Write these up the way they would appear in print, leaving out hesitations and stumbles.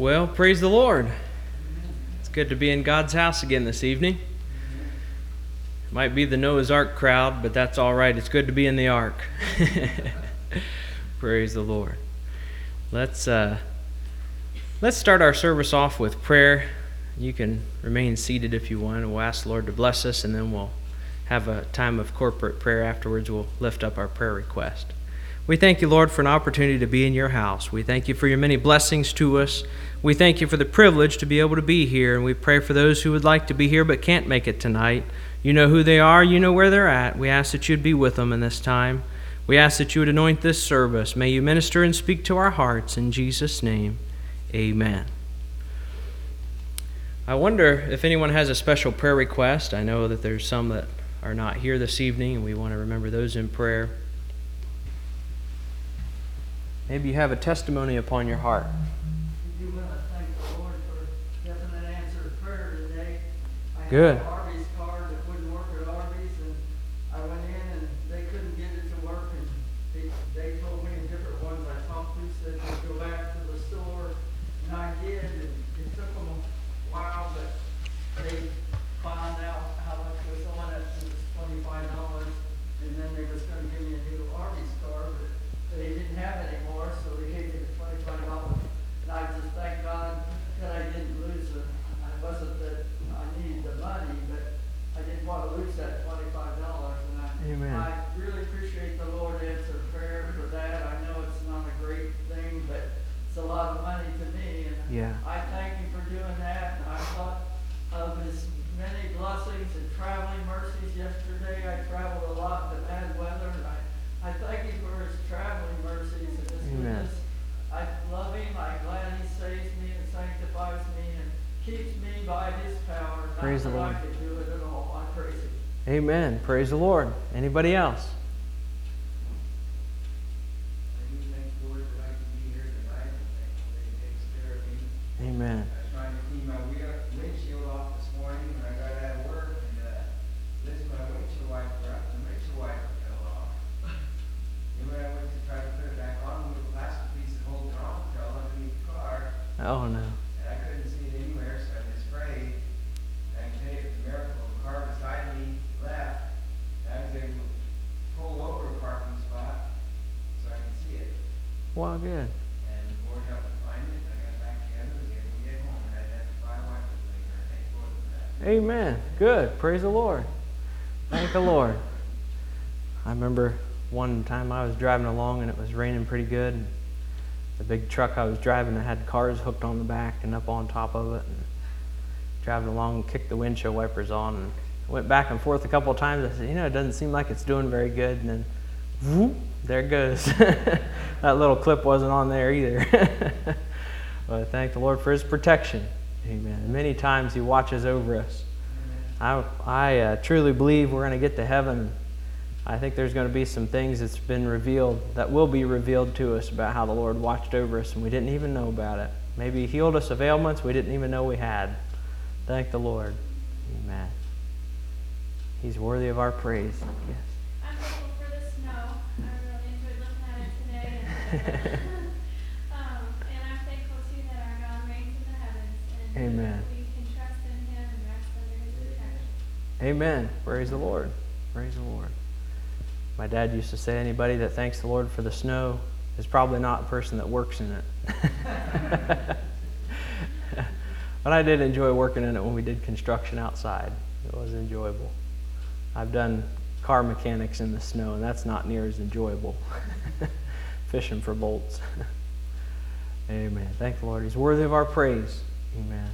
Well, praise the Lord. It's good to be in God's house again this evening. It might be the Noah's Ark crowd, but that's all right. It's good to be in the Ark. Praise the Lord. Let's start our service off with prayer. You can remain seated if you want. We'll ask the Lord to bless us, and then we'll have a time of corporate prayer. Afterwards, we'll lift up our prayer request. We thank you, Lord, for an opportunity to be in your house. We thank you for your many blessings to us. We thank you for the privilege to be able to be here, and we pray for those who would like to be here but can't make it tonight. You know who they are. You know where they're at. We ask that you'd be with them in this time. We ask that you would anoint this service. May you minister and speak to our hearts. In Jesus' name, amen. I wonder if anyone has a special prayer request. I know that there's some that are not here this evening, and we want to remember those in prayer. Maybe you have a testimony upon your heart. If you will, I thank the Lord for definite answered prayer today. Good. I had an Arby's card that wouldn't work at Arby's, and I went in and they couldn't get it to work. And they told me in different ones I talked to said to go back to the store, and I did. And it took them a while, but they found out how much was on it. It was $25, and then they was going to give me a new Arby's card, but they didn't have any. I just thank God that I didn't lose it. I wasn't that I needed the money, but I didn't want to lose that $25. And I really appreciate the Lord answered prayer for that. I know it's not a great thing, but it's a lot of money to me. And yeah. I thank Him for doing that. And I thought of His many blessings and traveling mercies yesterday. I traveled a lot in the bad weather. And I thank Him for His traveling mercies and His goodness. I love Him. I'm glad He saves me and sanctifies me and keeps me by His power. Praise the Lord. I can do it at all. I praise Him. Amen. Praise the Lord. Anybody else? I do thank the Lord that I can be here tonight and thank Him that He takes care of me. Amen. I was trying to keep my windshield off this morning when I got out of work, and lifted my windshield wiper up. The windshield wiper fell off. And when I went to try to put it back on, with a plastic piece that holds it on, fell underneath the car. Oh no. And I couldn't see it anywhere, so I was afraid. And I can tell you, the miracle, the car beside me left. And I was able to pull over a parking spot so I could see it. Wow, good. And the Lord helped me find it, and I got back together and was able to get home, and I had to buy a wiper later. I thank the Lord for that. Amen. Good. Praise the Lord. Thank the Lord. I remember one time I was driving along and it was raining pretty good. And the big truck I was driving, I had cars hooked on the back and up on top of it. And driving along and kicked the windshield wipers on. And I went back and forth a couple of times. I said, you know, it doesn't seem like it's doing very good. And then, whoop, there it goes. That little clip wasn't on there either. But I thank the Lord for His protection. Amen. And many times He watches over us. Amen. I truly believe we're going to get to heaven. I think there's going to be some things that's been revealed, that will be revealed to us about how the Lord watched over us and we didn't even know about it. Maybe He healed us of ailments we didn't even know we had. Thank the Lord. Amen. He's worthy of our praise. Yes. I'm grateful for the snow. I really enjoyed looking at it today. And I'm thankful too that our God reigns in the heavens. And Amen. We can trust in Him and rest under His protection. Amen. Praise the Lord. Praise the Lord. My dad used to say, anybody that thanks the Lord for the snow is probably not a person that works in it. But I did enjoy working in it when we did construction outside. It was enjoyable. I've done car mechanics in the snow, and that's not near as enjoyable. Fishing for bolts. Amen. Thank the Lord. He's worthy of our praise. Amen.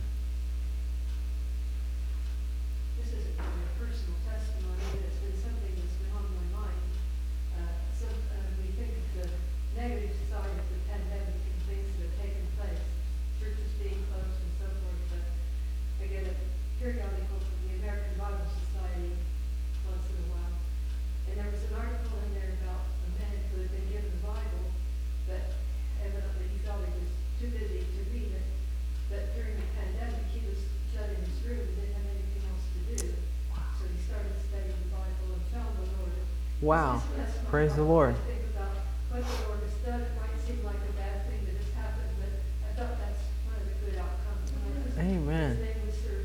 Wow. Praise the Lord. I think about what the Lord has done. It might seem like a bad thing that has happened, but I thought that's one of the Amen. His name was Sergius.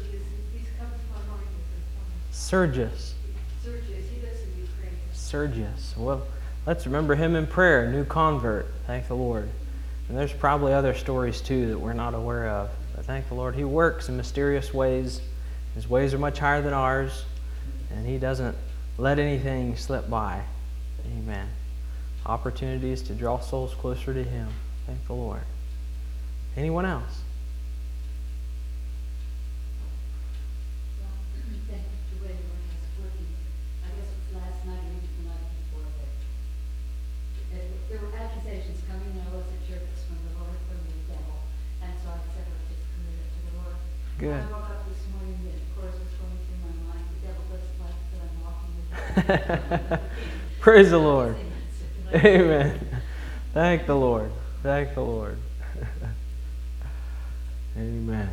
He's come to my mind at this point. Sergius. Sergius. He lives in Ukraine. Sergius. Well, let's remember him in prayer. New convert. Thank the Lord. And there's probably other stories too that we're not aware of. But thank the Lord. He works in mysterious ways. His ways are much higher than ours. And he doesn't let anything slip by. Amen. Opportunities to draw souls closer to him. Thank the Lord. Anyone else? Good. I woke up this morning, and of course, was going through my mind, the devil doesn't like that I'm walking with him. Praise the Lord. Amen. Thank the Lord. Thank the Lord. Amen.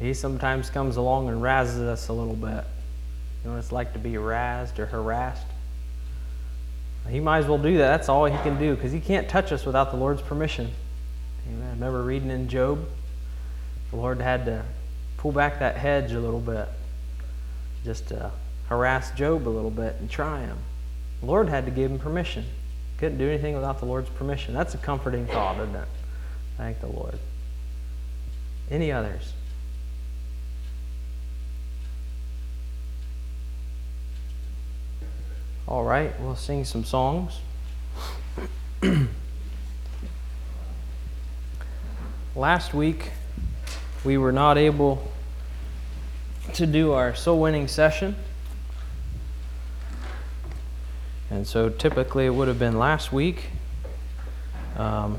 He sometimes comes along and razzes us a little bit. You know what it's like to be razzed or harassed? He might as well do that. That's all he can do, because he can't touch us without the Lord's permission. Amen. I remember reading in Job, the Lord had to pull back that hedge a little bit, just to harass Job a little bit and try him. The Lord had to give him permission. Couldn't do anything without the Lord's permission. That's a comforting thought, isn't it? Thank the Lord. Any others? All right, we'll sing some songs. Last week, we were not able to do our soul winning session. And so typically it would have been last week, the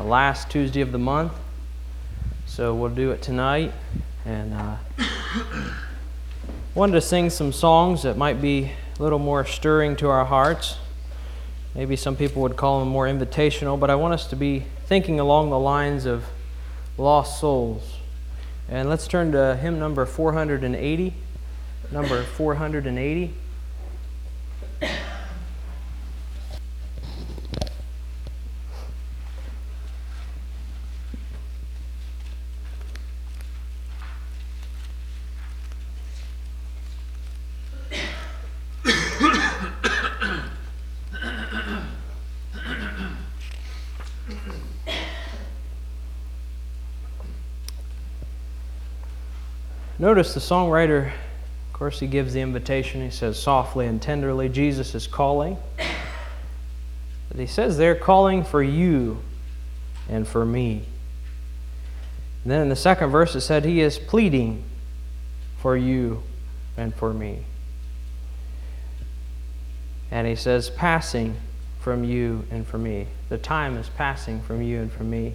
last Tuesday of the month. So we'll do it tonight. And wanted to sing some songs that might be a little more stirring to our hearts. Maybe some people would call them more invitational, but I want us to be thinking along the lines of lost souls. And let's turn to hymn number 480. Number 480. Notice the songwriter, of course, he gives the invitation. He says, softly and tenderly, Jesus is calling. But he says they're calling for you and for me. And then in the second verse, it said he is pleading for you and for me. And he says, passing from you and for me. The time is passing from you and from me.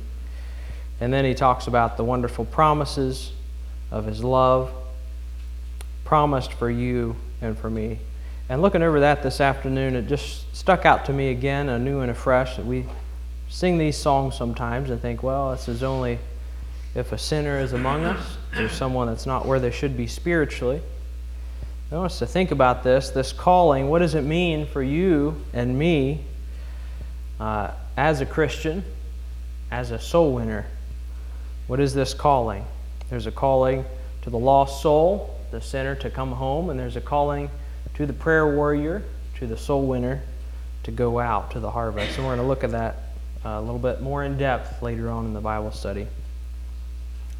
And then he talks about the wonderful promises of his love, promised for you and for me. And looking over that this afternoon, it just stuck out to me again, anew and afresh, that we sing these songs sometimes and think, well, this is only if a sinner is among us, or someone that's not where they should be spiritually. I want us to think about this calling. What does it mean for you and me as a Christian, as a soul winner? What is this calling? There's a calling to the lost soul, the sinner, to come home, and there's a calling to the prayer warrior, to the soul winner, to go out to the harvest. And we're going to look at that a little bit more in depth later on in the Bible study.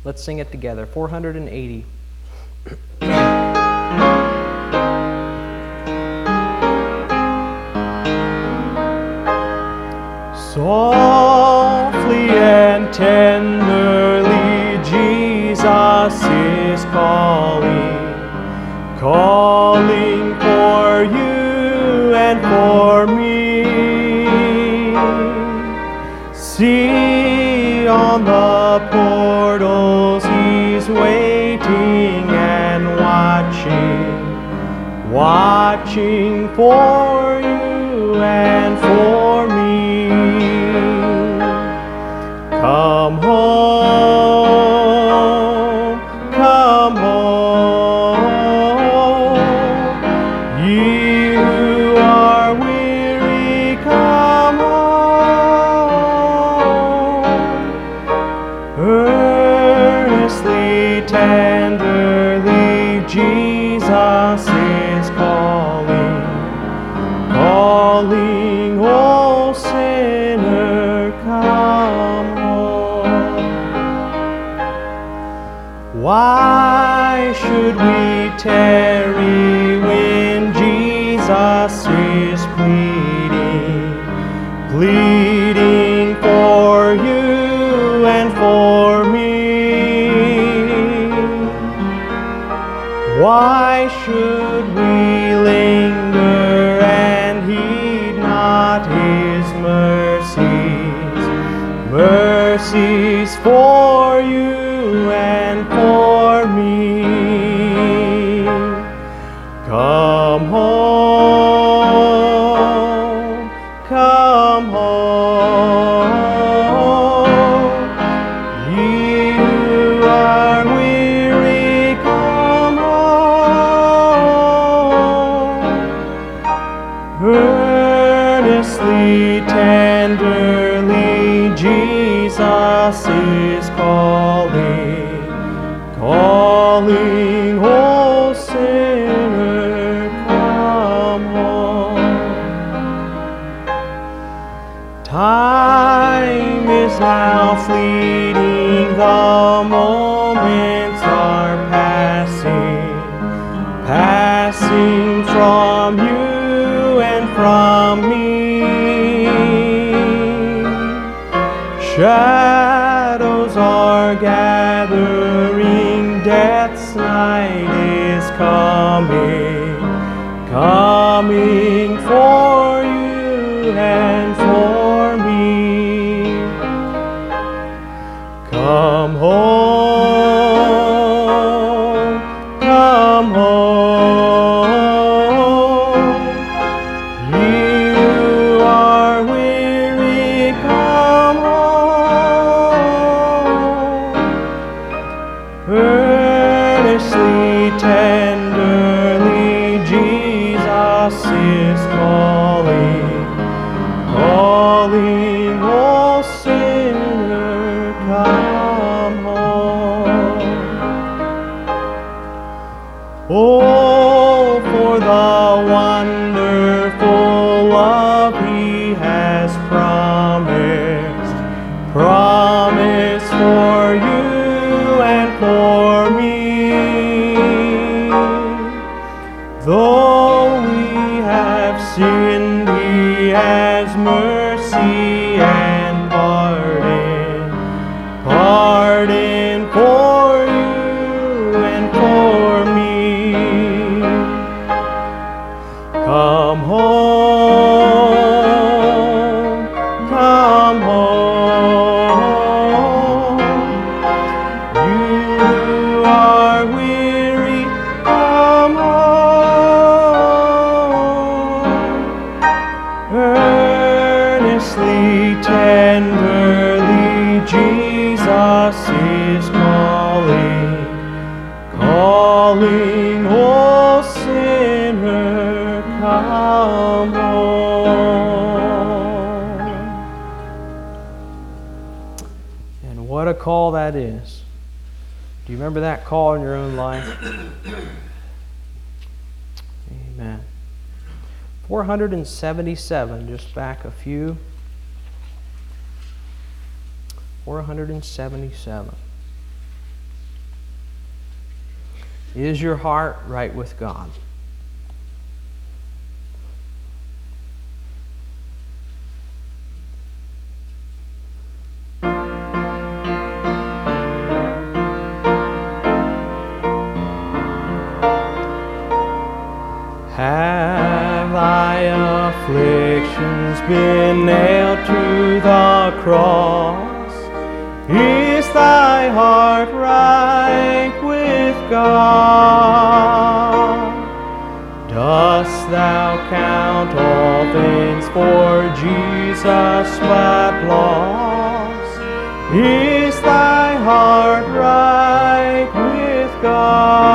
Let's sing it together. 480. Softly and tenderly, Jesus is calling for you and for me. See, on the portals he's waiting and watching for you and for me. Come home. tenderly Jesus is calling, calling, O sinner, come home. Why should we tarry when Jesus is pleading, pleading for you and for me? Why should we linger and heed not his mercies, mercies for you and for me? Come home, come home. Tenderly Jesus is calling, calling, O sinner, come home. Time is now fleeting, the moments are passing, passing from you and from me. Shadows are gathering, death's night is coming, coming for you and for me. Come home, come home. Tenderly Jesus is calling, calling, O sinner, come home. Oh, for the wonderful love he has promised, promised for you and for me. Though we have sinned, he has mercy and pardon, pardon for you and for me. Come home, come home. You are weary, come home. Earnestly, tenderly, Jesus is calling, calling, O sinner, come home. And what a call that is. Do you remember that call in your own life? Amen. 477, just back a few. 477. Is your heart right with God? Affliction's been nailed to the cross. Is thy heart right with God? Dost thou count all things for Jesus but loss? Is thy heart right with God?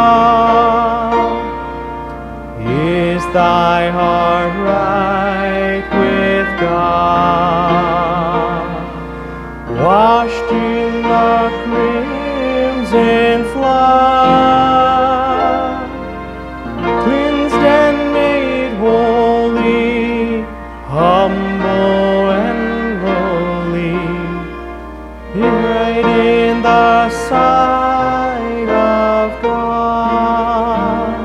Is thy heart right with God? Washed in the crimson flood, right in the sight of God.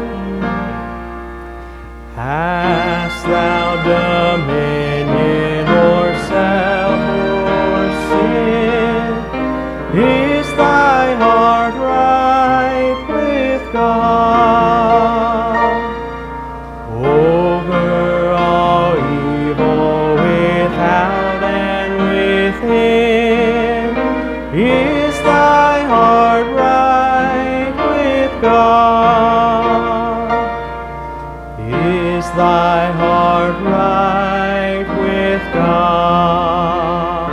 Hast thou dominion o'er self or sin? Is thy heart right with God? Over all evil without and within, is thy heart right with God? Is thy heart right with God?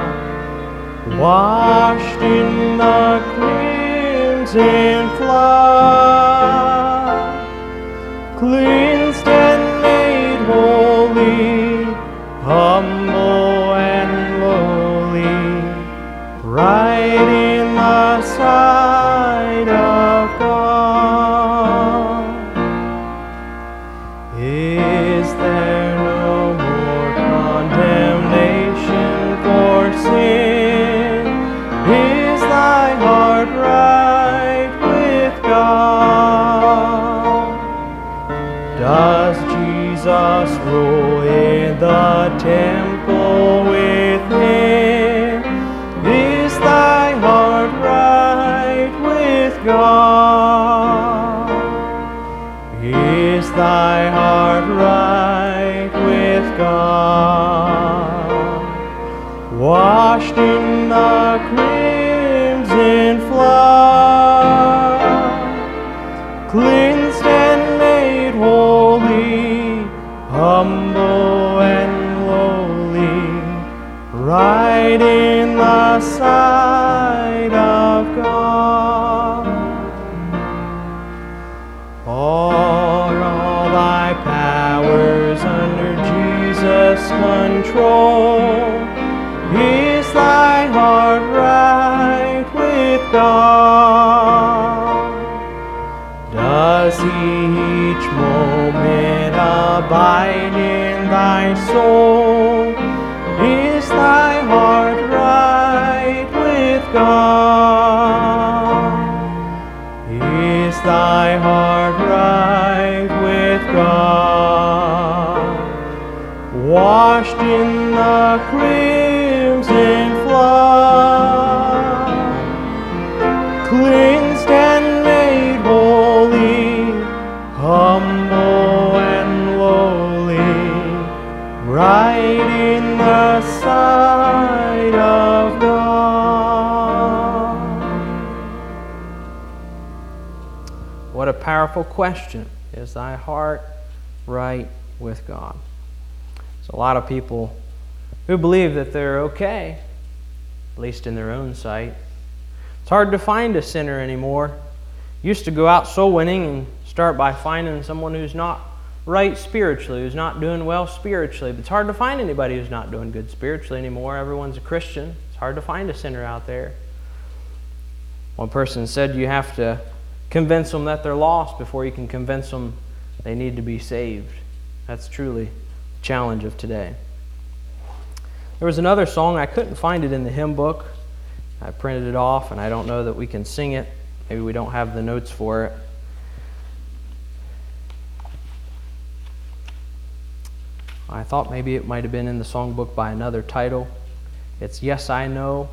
Washed in the cleansing flood, cleansed and made holy, humble and lowly, right in the sight of God. Is there no more condemnation for sin? Is thy heart right with God? Does Jesus rule in the temple within? Is thy God? Is thy heart right with God? Washed in the crimson flood, cleansed and made holy, humble and lowly, right in the sight of God. All thy powers under Jesus' control. Is thy heart right with God? Does he each moment abide in thy soul? Is thy heart right with God? Is thy heart right with God? Washed in the crimson flood, cleansed and made holy, humble and lowly, right in the sight of God. What a powerful question. Is thy heart right with God? There's a lot of people who believe that they're okay, at least in their own sight. It's hard to find a sinner anymore. Used to go out soul winning and start by finding someone who's not right spiritually, who's not doing well spiritually. But it's hard to find anybody who's not doing good spiritually anymore. Everyone's a Christian. It's hard to find a sinner out there. One person said you have to convince them that they're lost before you can convince them they need to be saved. That's truly the challenge of today. There was another song. I couldn't find it in the hymn book. I printed it off, and I don't know that we can sing it. Maybe we don't have the notes for it. I thought maybe it might have been in the songbook by another title. It's Yes, I Know.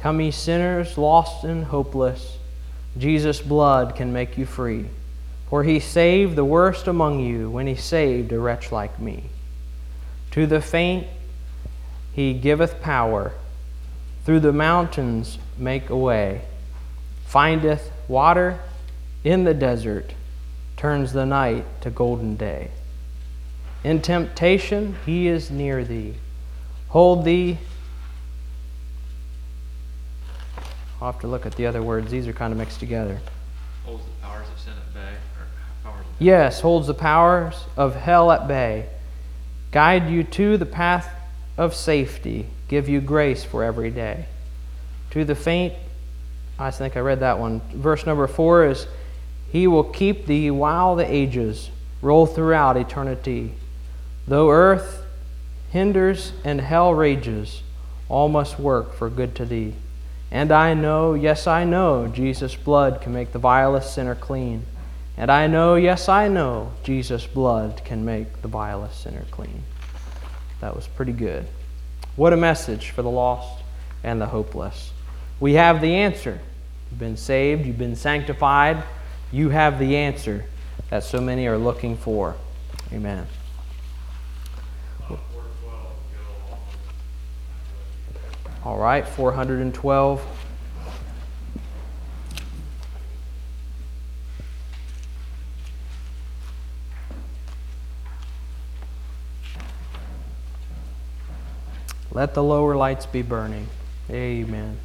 Come ye sinners, lost and hopeless, Jesus' blood can make you free, for he saved the worst among you when he saved a wretch like me. To the faint he giveth power, through the mountains make a way, findeth water in the desert, turns the night to golden day. In temptation he is near thee, hold thee. I'll have to look at the other words. These are kind of mixed together. Holds the powers of sin at bay. Yes, holds the powers of hell at bay. Guide you to the path of safety. Give you grace for every day. To the faint, I think I read that one. Verse number 4 is, he will keep thee while the ages roll throughout eternity. Though earth hinders and hell rages, all must work for good to thee. And I know, yes I know, Jesus' blood can make the vilest sinner clean. And I know, yes I know, Jesus' blood can make the vilest sinner clean. That was pretty good. What a message for the lost and the hopeless. We have the answer. You've been saved, you've been sanctified, you have the answer that so many are looking for. Amen. All right, 412. Let the lower lights be burning. Amen.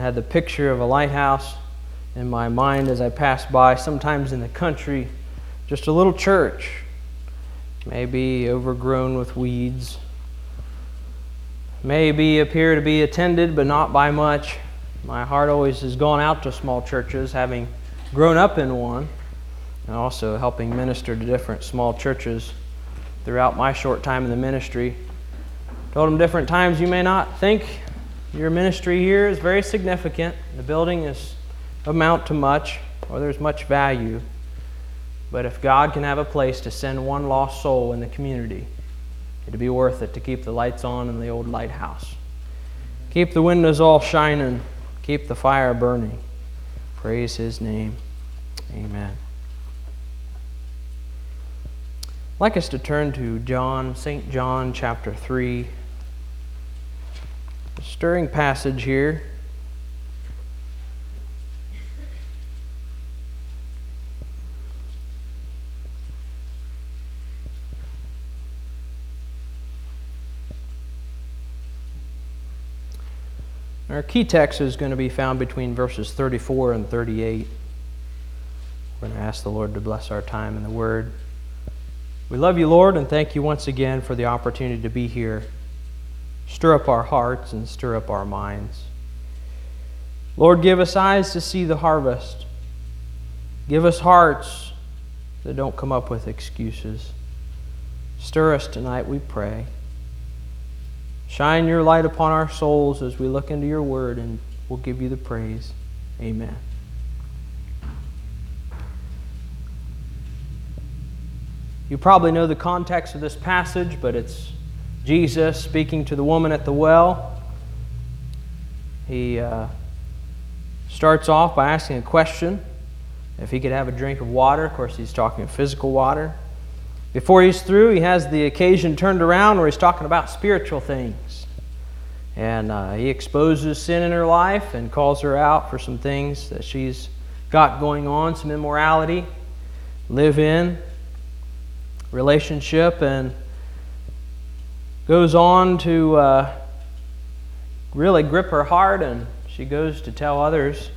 Had the picture of a lighthouse in my mind as I passed by, sometimes in the country, just a little church, maybe overgrown with weeds, maybe appear to be attended but not by much. My heart always has gone out to small churches, having grown up in one, and also helping minister to different small churches throughout my short time in the ministry. Told them different times, you may not think your ministry here is very significant. The building is amount to much, or there's much value. But if God can have a place to send one lost soul in the community, it'd be worth it to keep the lights on in the old lighthouse. Keep the windows all shining. Keep the fire burning. Praise His name. Amen. I'd like us to turn to St. John chapter 3. Stirring passage here. Our key text is going to be found between verses 34 and 38. We're going to ask the Lord to bless our time in the Word. We love you, Lord, and thank you once again for the opportunity to be here. Stir up our hearts and stir up our minds. Lord, give us eyes to see the harvest. Give us hearts that don't come up with excuses. Stir us tonight, we pray. Shine your light upon our souls as we look into your word, and we'll give you the praise. Amen. You probably know the context of this passage, but it's Jesus speaking to the woman at the well. He starts off by asking a question. If he could have a drink of water. Of course, he's talking of physical water. Before he's through, he has the occasion turned around where he's talking about spiritual things. And he exposes sin in her life and calls her out for some things that she's got going on, some immorality, live-in relationship, and goes on to really grip her heart, and she goes to tell others.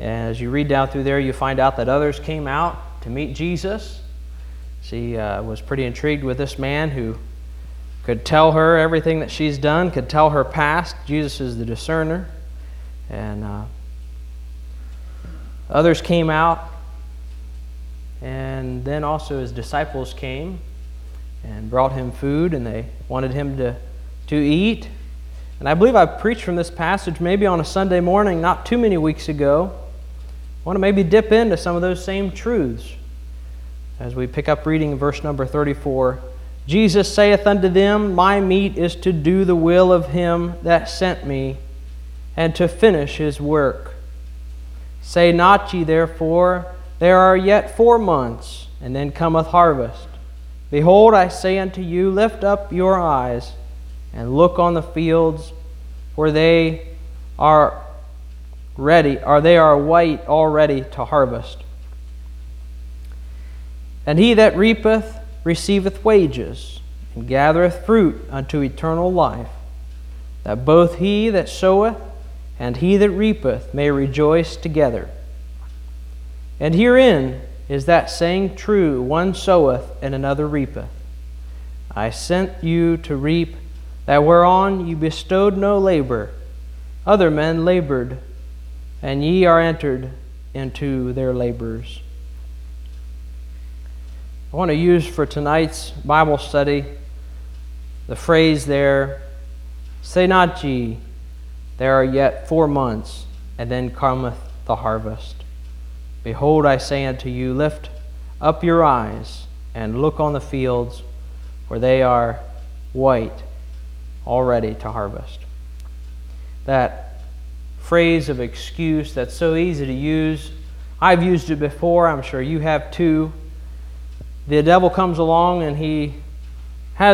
And as you read down through there, you find out that others came out to meet Jesus. She was pretty intrigued with this man who could tell her everything that she's done, could tell her past. Jesus is the discerner. And others came out. And then also his disciples came and brought him food, and they wanted him to eat. And I believe I preached from this passage maybe on a Sunday morning not too many weeks ago. I want to maybe dip into some of those same truths as we pick up reading verse number 34. Jesus saith unto them, My meat is to do the will of him that sent me, and to finish his work. Say not ye therefore, There are yet 4 months, and then cometh harvest. Behold, I say unto you, Lift up your eyes, and look on the fields, for they are ready, or they are white already to harvest. And he that reapeth receiveth wages, and gathereth fruit unto eternal life, that both he that soweth and he that reapeth may rejoice together. And herein is that saying true, one soweth and another reapeth. I sent you to reap that whereon ye bestowed no labor. Other men labored, and ye are entered into their labors. I want to use for tonight's Bible study the phrase there, Say not ye, there are yet 4 months, and then cometh the harvest. Behold, I say unto you, lift up your eyes and look on the fields, for they are white already to harvest. That phrase of excuse that's so easy to use, I've used it before, I'm sure you have too. The devil comes along and he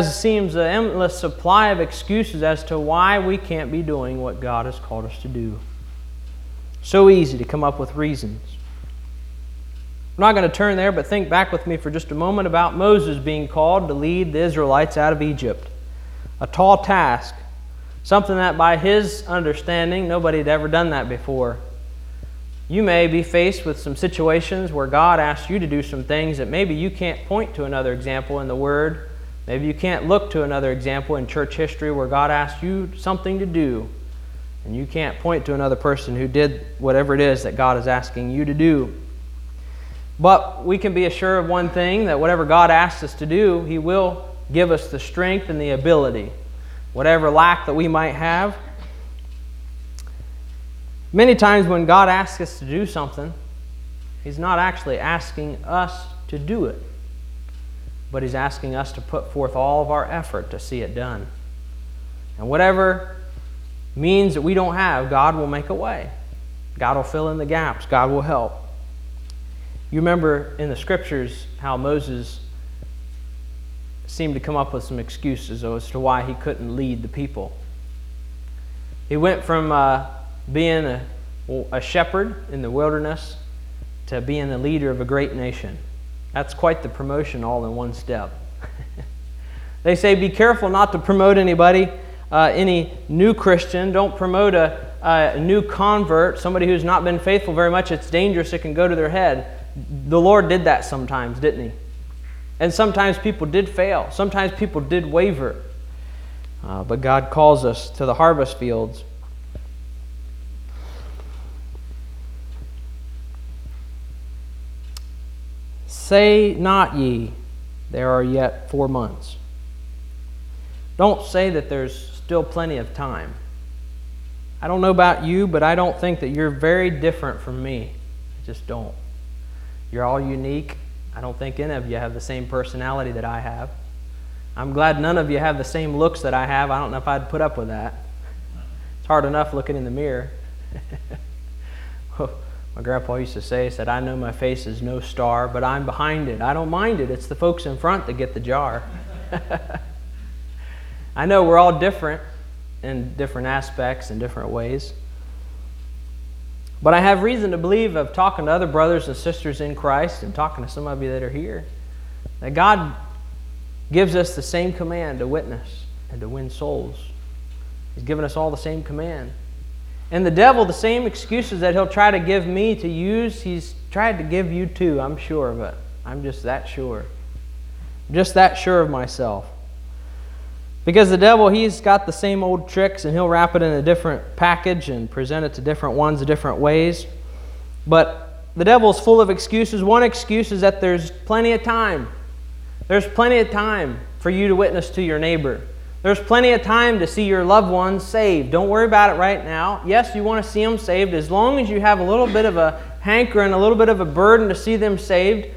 seems an endless supply of excuses as to why we can't be doing what God has called us to do. So easy to come up with reasons. I'm not going to turn there, but think back with me for just a moment about Moses being called to lead the Israelites out of Egypt. A tall task, something that by his understanding, nobody had ever done that before. You may be faced with some situations where God asks you to do some things that maybe you can't point to another example in the Word. Maybe you can't look to another example in church history where God asks you something to do, and you can't point to another person who did whatever it is that God is asking you to do. But we can be assured of one thing, that whatever God asks us to do, He will give us the strength and the ability, whatever lack that we might have. Many times when God asks us to do something, He's not actually asking us to do it, but He's asking us to put forth all of our effort to see it done. And whatever means that we don't have, God will make a way. God will fill in the gaps. God will help. You remember in the Scriptures how Moses seemed to come up with some excuses as to why he couldn't lead the people. He went from being a shepherd in the wilderness to being the leader of a great nation. That's quite the promotion all in one step. They say, be careful not to promote anybody, any new Christian. Don't promote a new convert, somebody who's not been faithful very much. It's dangerous. It can go to their head. The Lord did that sometimes, didn't He? And sometimes people did fail. Sometimes people did waver. But God calls us to the harvest fields. Say not ye, there are yet 4 months. Don't say that there's still plenty of time. I don't know about you, but I don't think that you're very different from me. I just don't. You're all unique. I don't think any of you have the same personality that I have. I'm glad none of you have the same looks that I have. I don't know if I'd put up with that. It's hard enough looking in the mirror. My grandpa used to say, he said, I know my face is no star, but I'm behind it. I don't mind it. It's the folks in front that get the jar. I know we're all different in different aspects and different ways. But I have reason to believe, of talking to other brothers and sisters in Christ and talking to some of you that are here, that God gives us the same command to witness and to win souls. He's given us all the same command. And the devil, the same excuses that he'll try to give me to use, he's tried to give you too, I'm sure of it. I'm just that sure. I'm just that sure of myself. Because the devil, he's got the same old tricks, and he'll wrap it in a different package and present it to different ones in different ways. But the devil's full of excuses. One excuse is that there's plenty of time. There's plenty of time for you to witness to your neighbor. There's plenty of time to see your loved ones saved. Don't worry about it right now. Yes, you want to see them saved. As long as you have a little bit of a hankering, a little bit of a burden to see them saved,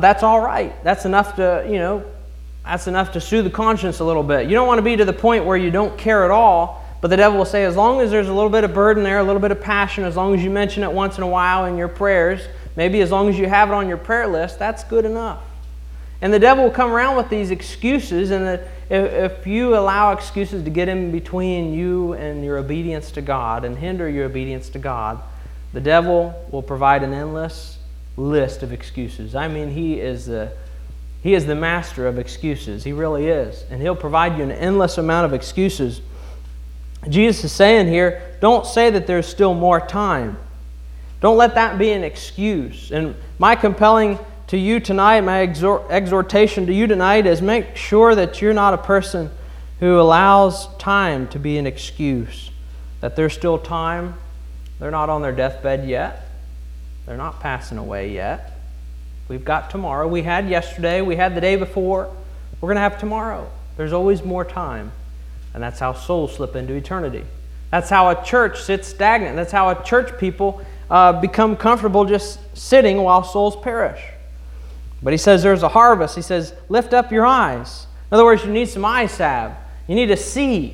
that's all right. That's enough to, that's enough to soothe the conscience a little bit. You don't want to be to the point where you don't care at all, but the devil will say, as long as there's a little bit of burden there, a little bit of passion, as long as you mention it once in a while in your prayers, maybe as long as you have it on your prayer list, that's good enough. And the devil will come around with these excuses, and if you allow excuses to get in between you and your obedience to God and hinder your obedience to God, the devil will provide an endless list of excuses. I mean, he is the master of excuses. He really is. And he'll provide you an endless amount of excuses. Jesus is saying here, don't say that there's still more time. Don't let that be an excuse. And my compelling to you tonight, my exhortation to you tonight is, make sure that you're not a person who allows time to be an excuse. That there's still time. They're not on their deathbed yet. They're not passing away yet. We've got tomorrow. We had yesterday. We had the day before. We're going to have tomorrow. There's always more time. And that's how souls slip into eternity. That's how a church sits stagnant. That's how a church people become comfortable just sitting while souls perish. But he says there's a harvest. He says, lift up your eyes. In other words, you need some eye salve. You need to see.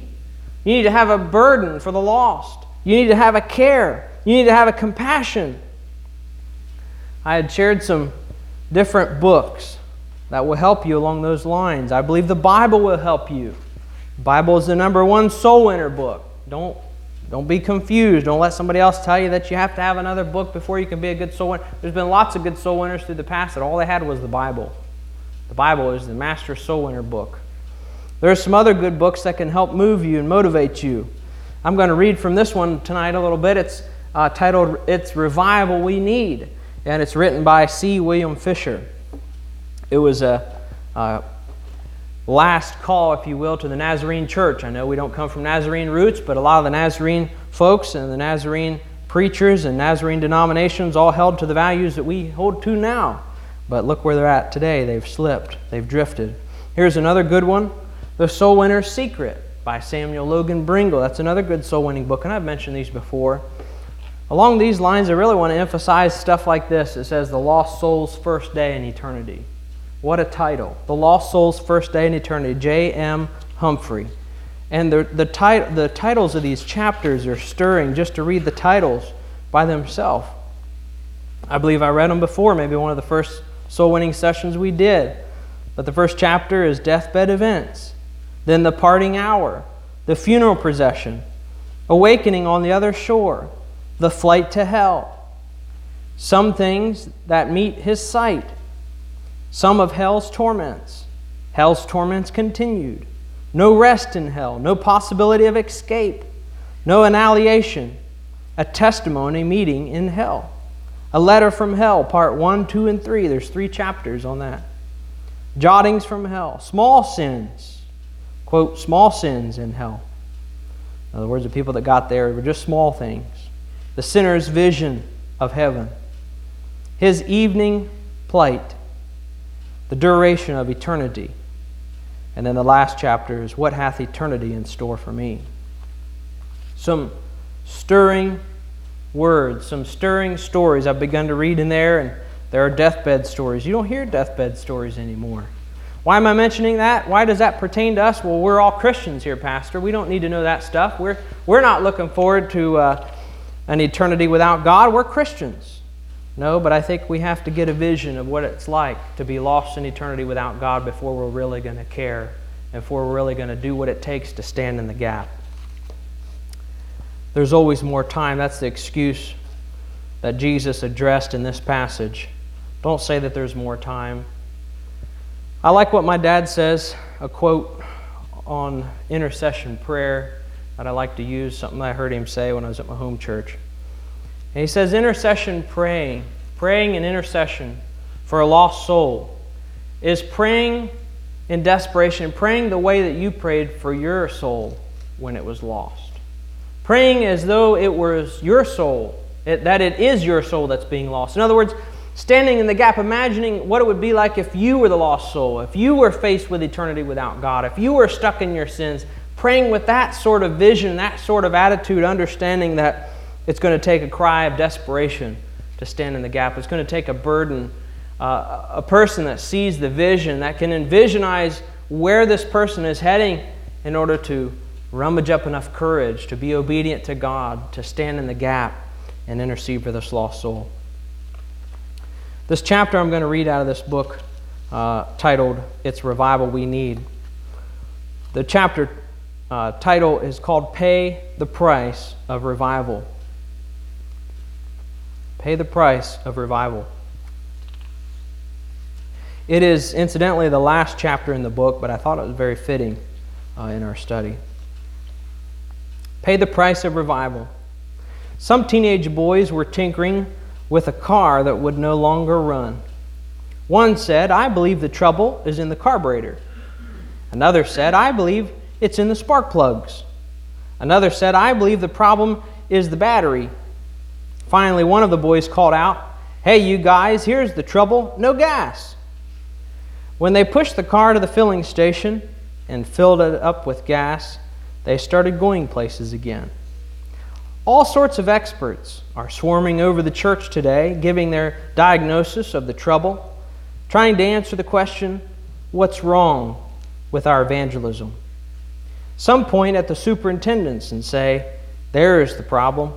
You need to have a burden for the lost. You need to have a care. You need to have a compassion. I had shared some different books that will help you along those lines. I believe the Bible will help you. The Bible is the #1 soul winner book. Don't be confused. Don't let somebody else tell you that you have to have another book before you can be a good soul winner. There's been lots of good soul winners through the past that all they had was the Bible. The Bible is the master soul winner book. There are some other good books that can help move you and motivate you. I'm going to read from this one tonight a little bit. It's titled, It's Revival We Need. And it's written by C. William Fisher. It was a last call, if you will, to the Nazarene church. I know we don't come from Nazarene roots, but a lot of the Nazarene folks and the Nazarene preachers and Nazarene denominations all held to the values that we hold to now. But look where they're at today. They've slipped. They've drifted. Here's another good one, The Soul Winner's Secret by Samuel Logan Bringle. That's another good soul-winning book, and I've mentioned these before. Along these lines, I really want to emphasize stuff like this. It says, The Lost Soul's First Day in Eternity. What a title. The Lost Soul's First Day in Eternity, J.M. Humphrey. And the titles of these chapters are stirring just to read the titles by themselves. I believe I read them before, maybe one of the first soul-winning sessions we did. But the first chapter is Deathbed Events, then The Parting Hour, The Funeral Procession, Awakening on the Other Shore, The Flight to Hell, Some Things That Meet His Sight, Some of Hell's Torments Continued, No Rest in Hell, No Possibility of Escape, No Annihilation, A Testimony Meeting in Hell, A Letter from Hell, Part 1, 2, and 3. There's 3 chapters on that. Jottings from Hell, Small Sins, quote, small sins in hell. In other words, the people that got there were just small things. The sinner's vision of heaven, his evening plight, the duration of eternity. And then the last chapter is, what hath eternity in store for me? Some stirring words, some stirring stories I've begun to read in there, and there are deathbed stories. You don't hear deathbed stories anymore. Why am I mentioning that? Why does that pertain to us? Well, we're all Christians here, Pastor. We don't need to know that stuff. We're not looking forward to an eternity without God. We're Christians. No, but I think we have to get a vision of what it's like to be lost in eternity without God before we're really going to care and before we're really going to do what it takes to stand in the gap. There's always more time. That's the excuse that Jesus addressed in this passage. Don't say that there's more time. I like what my dad says, a quote on intercession prayer that I like to use, something I heard him say when I was at my home church. And he says, intercession praying in intercession for a lost soul is praying in desperation, praying the way that you prayed for your soul when it was lost. Praying as though it was your soul, that it is your soul that's being lost. In other words, standing in the gap, imagining what it would be like if you were the lost soul, if you were faced with eternity without God, if you were stuck in your sins, praying with that sort of vision, that sort of attitude, understanding that it's going to take a cry of desperation to stand in the gap. It's going to take a burden, a person that sees the vision, that can envisionize where this person is heading in order to rummage up enough courage to be obedient to God, to stand in the gap and intercede for this lost soul. This chapter I'm going to read out of this book titled, It's Revival We Need. The chapter title is called Pay the Price of Revival. Pay the Price of Revival. It is, incidentally, the last chapter in the book, but I thought it was very fitting in our study. Pay the Price of Revival. Some teenage boys were tinkering with a car that would no longer run. One said, I believe the trouble is in the carburetor. Another said, I believe it's in the spark plugs. Another said, I believe the problem is the battery. Finally, one of the boys called out, hey, you guys, here's the trouble, no gas. When they pushed the car to the filling station and filled it up with gas, they started going places again. All sorts of experts are swarming over the church today, giving their diagnosis of the trouble, trying to answer the question, what's wrong with our evangelism? Some point at the superintendents and say, there's the problem.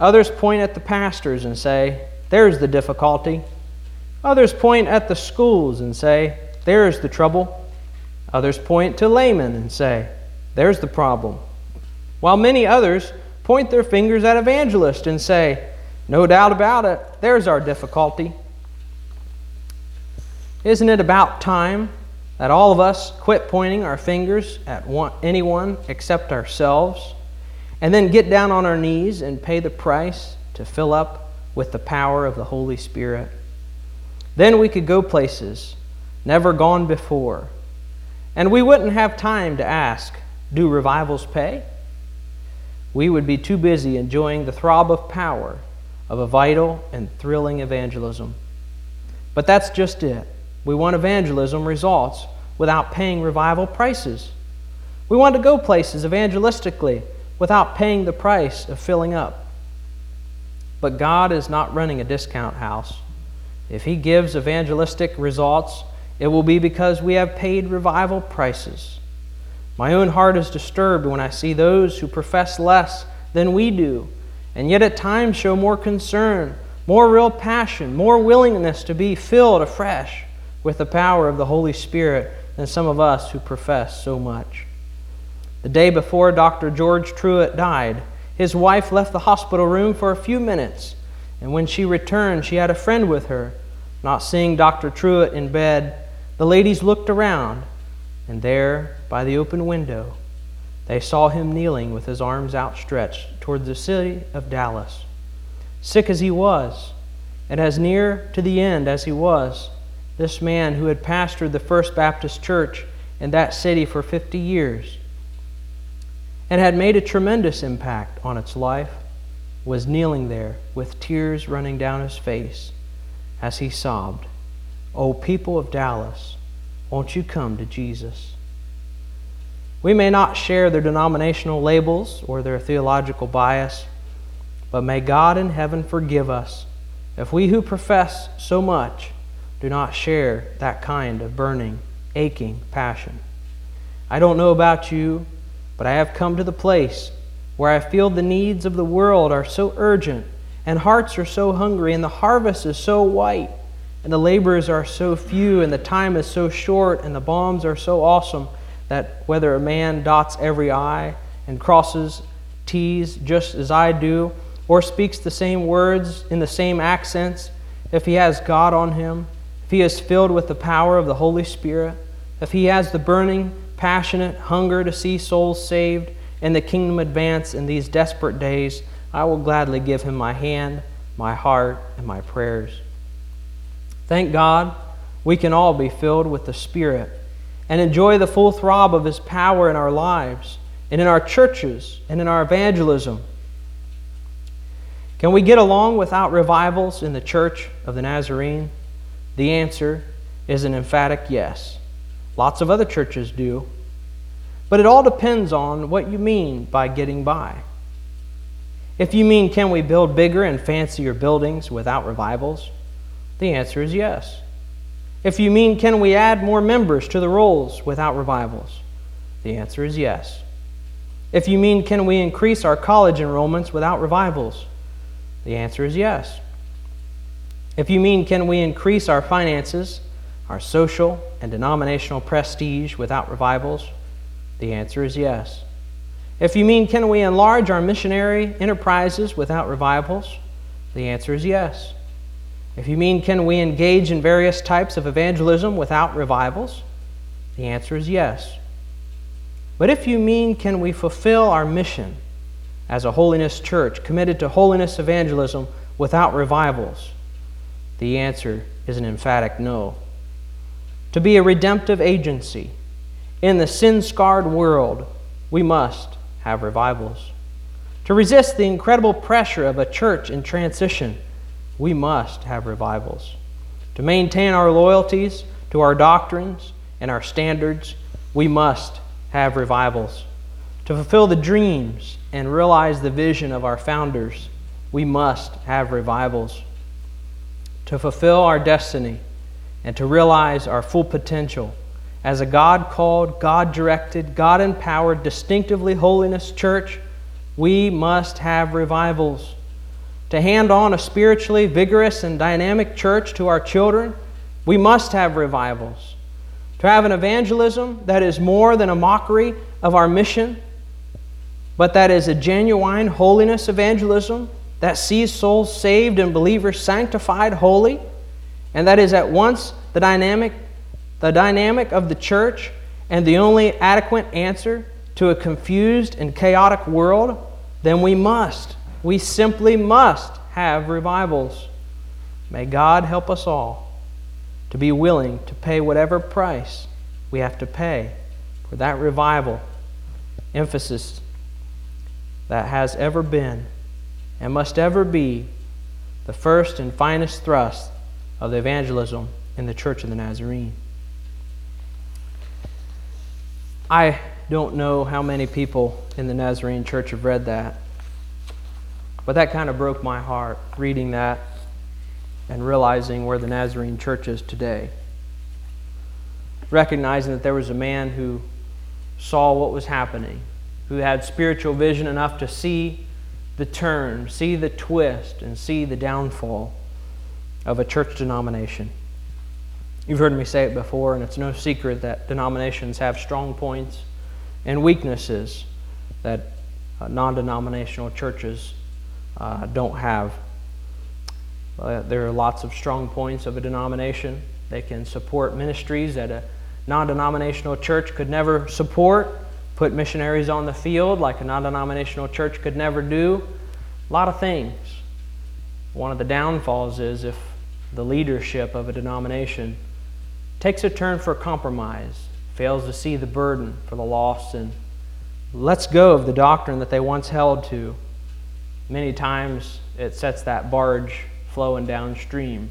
Others point at the pastors and say, there's the difficulty. Others point at the schools and say, there's the trouble. Others point to laymen and say, there's the problem. While many others point their fingers at evangelists and say, no doubt about it, there's our difficulty. Isn't it about time that all of us quit pointing our fingers at anyone except ourselves, and then get down on our knees and pay the price to fill up with the power of the Holy Spirit? Then we could go places never gone before, and we wouldn't have time to ask, do revivals pay? We would be too busy enjoying the throb of power of a vital and thrilling evangelism. But that's just it. We want evangelism results without paying revival prices. We want to go places evangelistically without paying the price of filling up. But God is not running a discount house. If He gives evangelistic results, it will be because we have paid revival prices. My own heart is disturbed when I see those who profess less than we do, and yet at times show more concern, more real passion, more willingness to be filled afresh with the power of the Holy Spirit than some of us who profess so much. The day before Dr. George Truett died, his wife left the hospital room for a few minutes, and when she returned, she had a friend with her. Not seeing Dr. Truett in bed, the ladies looked around, and there, by the open window, they saw him kneeling with his arms outstretched toward the city of Dallas. Sick as he was, and as near to the end as he was, this man who had pastored the First Baptist Church in that city for 50 years and had made a tremendous impact on its life, was kneeling there with tears running down his face as he sobbed, "O people of Dallas, won't you come to Jesus?" We may not share their denominational labels or their theological bias, but may God in heaven forgive us if we who profess so much do not share that kind of burning, aching passion. I don't know about you, but I have come to the place where I feel the needs of the world are so urgent, and hearts are so hungry, and the harvest is so white, and the laborers are so few, and the time is so short, and the bombs are so awesome, that whether a man dots every I and crosses T's just as I do, or speaks the same words in the same accents, if he has God on him, if he is filled with the power of the Holy Spirit, if he has the burning, passionate hunger to see souls saved and the kingdom advance in these desperate days, I will gladly give him my hand, my heart, and my prayers. Thank God we can all be filled with the Spirit and enjoy the full throb of his power in our lives and in our churches and in our evangelism. Can we get along without revivals in the Church of the Nazarene? The answer is an emphatic yes. Lots of other churches do. But it all depends on what you mean by getting by. If you mean, can we build bigger and fancier buildings without revivals? The answer is yes. If you mean, can we add more members to the rolls without revivals? The answer is yes. If you mean, can we increase our college enrollments without revivals? The answer is yes. If you mean, can we increase our finances, our social and denominational prestige without revivals? The answer is yes. If you mean, can we enlarge our missionary enterprises without revivals? The answer is yes. If you mean, can we engage in various types of evangelism without revivals? The answer is yes. But if you mean, can we fulfill our mission as a holiness church committed to holiness evangelism without revivals? The answer is an emphatic no. To be a redemptive agency in the sin-scarred world, we must have revivals. To resist the incredible pressure of a church in transition, we must have revivals. To maintain our loyalties to our doctrines and our standards, we must have revivals. To fulfill the dreams and realize the vision of our founders, we must have revivals. To fulfill our destiny and to realize our full potential as a God-called, God-directed, God-empowered, distinctively holiness church, we must have revivals. To hand on a spiritually vigorous and dynamic church to our children, we must have revivals. To have an evangelism that is more than a mockery of our mission, but that is a genuine holiness evangelism that sees souls saved and believers sanctified holy, and that is at once the dynamic of the church and the only adequate answer to a confused and chaotic world, then we simply must have revivals. May God help us all to be willing to pay whatever price we have to pay for that revival emphasis that has ever been and must ever be the first and finest thrust of the evangelism in the Church of the Nazarene. I don't know how many people in the Nazarene Church have read that, but that kind of broke my heart, reading that and realizing where the Nazarene Church is today. Recognizing that there was a man who saw what was happening, who had spiritual vision enough to see the turn, see the twist, and see the downfall of a church denomination. You've heard me say it before, and it's no secret that denominations have strong points and weaknesses that non-denominational churches don't have. There are lots of strong points of a denomination. They can support ministries that a non-denominational church could never support, put missionaries on the field like a non-denominational church could never do, a lot of things. One of the downfalls is if the leadership of a denomination takes a turn for compromise, fails to see the burden for the lost, and lets go of the doctrine that they once held to. Many times it sets that barge flowing downstream,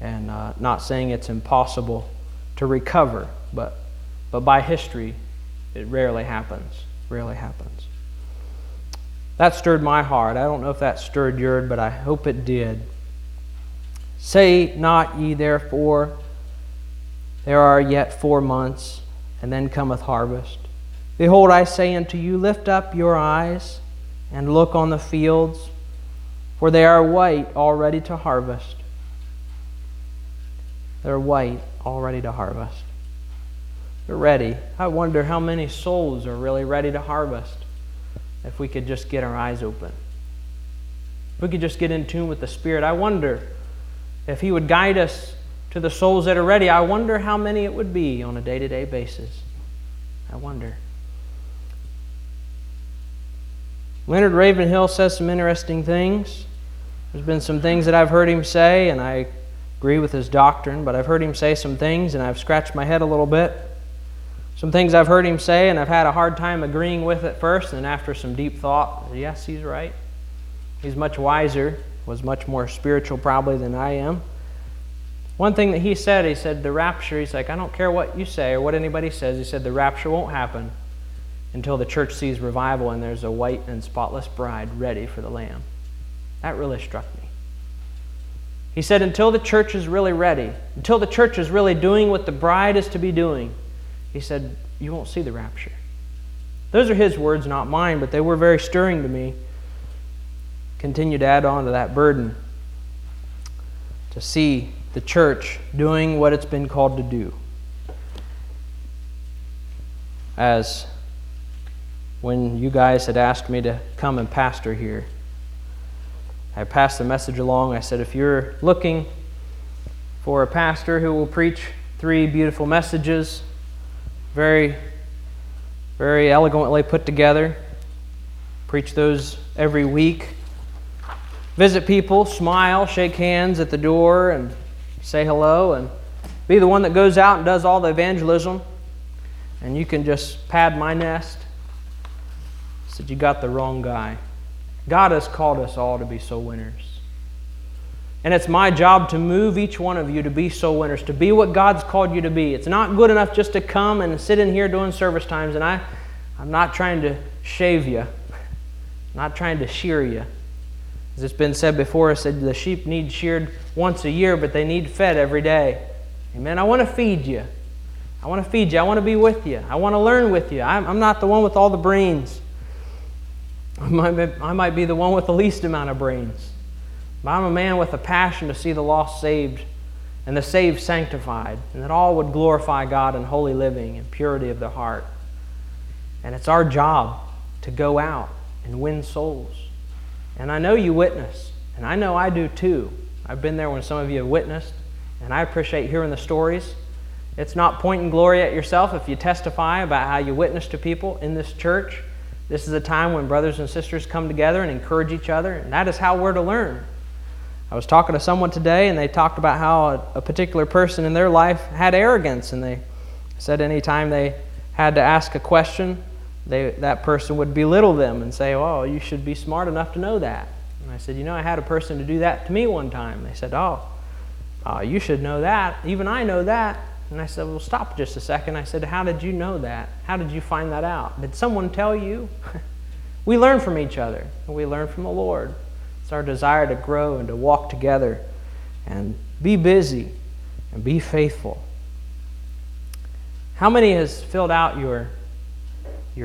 and not saying it's impossible to recover, but by history, it rarely happens. Rarely happens. That stirred my heart. I don't know if that stirred yours, but I hope it did. Say not ye therefore, there are yet 4 months, and then cometh harvest. Behold, I say unto you, lift up your eyes and look on the fields, for they are white already to harvest. They're white already to harvest. They're ready. I wonder how many souls are really ready to harvest if we could just get our eyes open. If we could just get in tune with the Spirit. I wonder if He would guide us to the souls that are ready. I wonder how many it would be on a day-to-day basis. I wonder. Leonard Ravenhill says some interesting things. There's been some things that I've heard him say, and I agree with his doctrine, but I've heard him say some things, and I've scratched my head a little bit. Some things I've heard him say, and I've had a hard time agreeing with at first, and after some deep thought, yes, he's right. He's much wiser, was much more spiritual probably than I am. One thing that he said the rapture, he's like, I don't care what you say or what anybody says. He said the rapture won't happen until the church sees revival and there's a white and spotless bride ready for the Lamb. That really struck me. He said until the church is really ready, until the church is really doing what the bride is to be doing, he said, you won't see the rapture. Those are his words, not mine, but they were very stirring to me. Continue to add on to that burden to see the church doing what it's been called to do. As when you guys had asked me to come and pastor here, I passed the message along. I said, if you're looking for a pastor who will preach 3 beautiful messages, very, very elegantly put together, preach those every week, visit people, smile, shake hands at the door, and say hello, and be the one that goes out and does all the evangelism, and you can just pad my nest, I said, you got the wrong guy. God has called us all to be soul winners. And it's my job to move each one of you to be soul winners, to be what God's called you to be. It's not good enough just to come and sit in here doing service times, and I'm not trying to shave you. I'm not trying to shear you. As it's been said before, I said the sheep need sheared once a year, but they need fed every day. Amen. I want to feed you. I want to feed you. I want to be with you. I want to learn with you. I'm not the one with all the brains. I might be the one with the least amount of brains. But I'm a man with a passion to see the lost saved and the saved sanctified, and that all would glorify God in holy living and purity of the heart. And it's our job to go out and win souls. And I know you witness, and I know I do too. I've been there when some of you have witnessed, and I appreciate hearing the stories. It's not pointing glory at yourself if you testify about how you witness to people in this church. This is a time when brothers and sisters come together and encourage each other, and that is how we're to learn. I was talking to someone today, and they talked about how a particular person in their life had arrogance, and they said any time they had to ask a question, that person would belittle them and say, oh, you should be smart enough to know that. And I said, you know, I had a person to do that to me one time. They said, oh, you should know that. Even I know that. And I said, well, stop just a second. I said, how did you know that? How did you find that out? Did someone tell you? We learn from each other, and we learn from the Lord. It's our desire to grow and to walk together and be busy and be faithful. How many has filled out your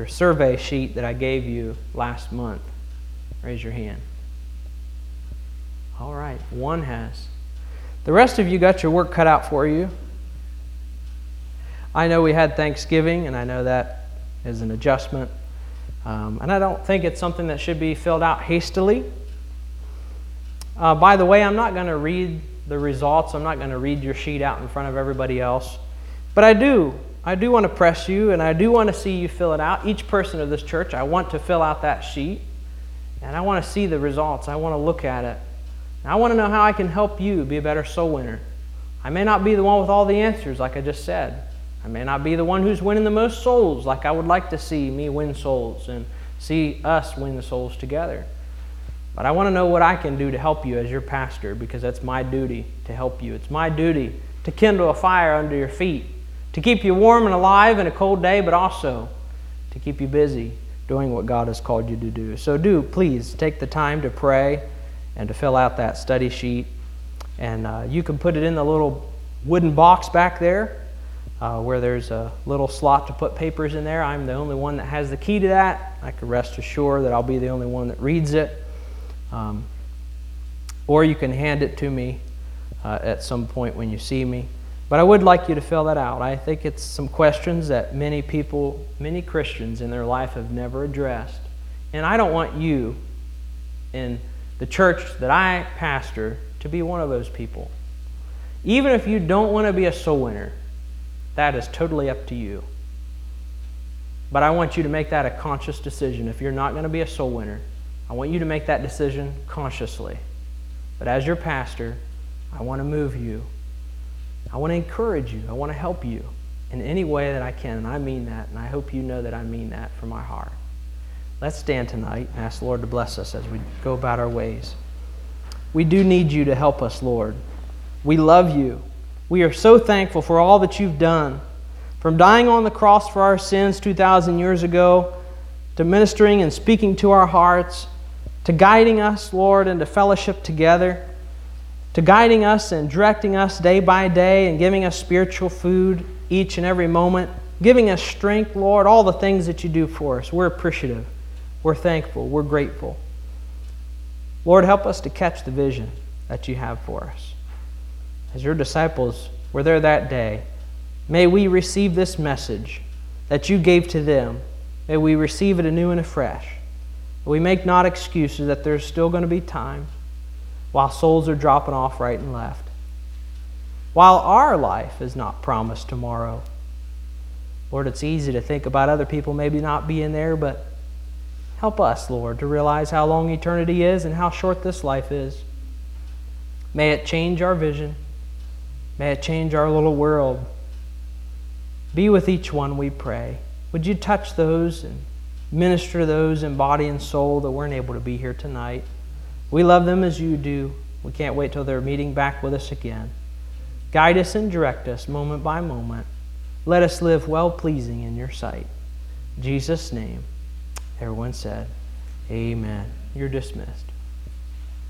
survey sheet that I gave you last month? Raise your hand. All right, one has. The rest of you got your work cut out for you. I know we had Thanksgiving, and I know that is an adjustment. And I don't think it's something that should be filled out hastily. By the way, I'm not going to read the results. I'm not going to read your sheet out in front of everybody else. But I do want to press you, and I do want to see you fill it out. Each person of this church, I want to fill out that sheet, and I want to see the results. I want to look at it. And I want to know how I can help you be a better soul winner. I may not be the one with all the answers, like I just said. I may not be the one who's winning the most souls, like I would like to see me win souls and see us win the souls together. But I want to know what I can do to help you as your pastor, because that's my duty to help you. It's my duty to kindle a fire under your feet, to keep you warm and alive in a cold day, but also to keep you busy doing what God has called you to do. So do please take the time to pray and to fill out that study sheet. And you can put it in the little wooden box back there where there's a little slot to put papers in there. I'm the only one that has the key to that. I can rest assured that I'll be the only one that reads it. Or you can hand it to me at some point when you see me. But I would like you to fill that out. I think it's some questions that many Christians in their life have never addressed. And I don't want you in the church that I pastor to be one of those people. Even if you don't want to be a soul winner, that is totally up to you. But I want you to make that a conscious decision. If you're not going to be a soul winner, I want you to make that decision consciously. But as your pastor, I want to move you. I want to encourage you. I want to help you in any way that I can. And I mean that, and I hope you know that I mean that from my heart. Let's stand tonight and ask the Lord to bless us as we go about our ways. We do need you to help us, Lord. We love you. We are so thankful for all that you've done. From dying on the cross for our sins 2,000 years ago, to ministering and speaking to our hearts, to guiding us, Lord, into fellowship together, to guiding us and directing us day by day and giving us spiritual food each and every moment, giving us strength, Lord, all the things that you do for us. We're appreciative. We're thankful. We're grateful. Lord, help us to catch the vision that you have for us. As your disciples were there that day, may we receive this message that you gave to them. May we receive it anew and afresh. We make not excuses that there's still going to be time while souls are dropping off right and left, while our life is not promised tomorrow. Lord, it's easy to think about other people maybe not being there, but help us, Lord, to realize how long eternity is and how short this life is. May it change our vision. May it change our little world. Be with each one, we pray. Would you touch those and minister to those in body and soul that weren't able to be here tonight. We love them as you do. We can't wait till they're meeting back with us again. Guide us and direct us moment by moment. Let us live well-pleasing in your sight. In Jesus' name, everyone said, Amen. You're dismissed.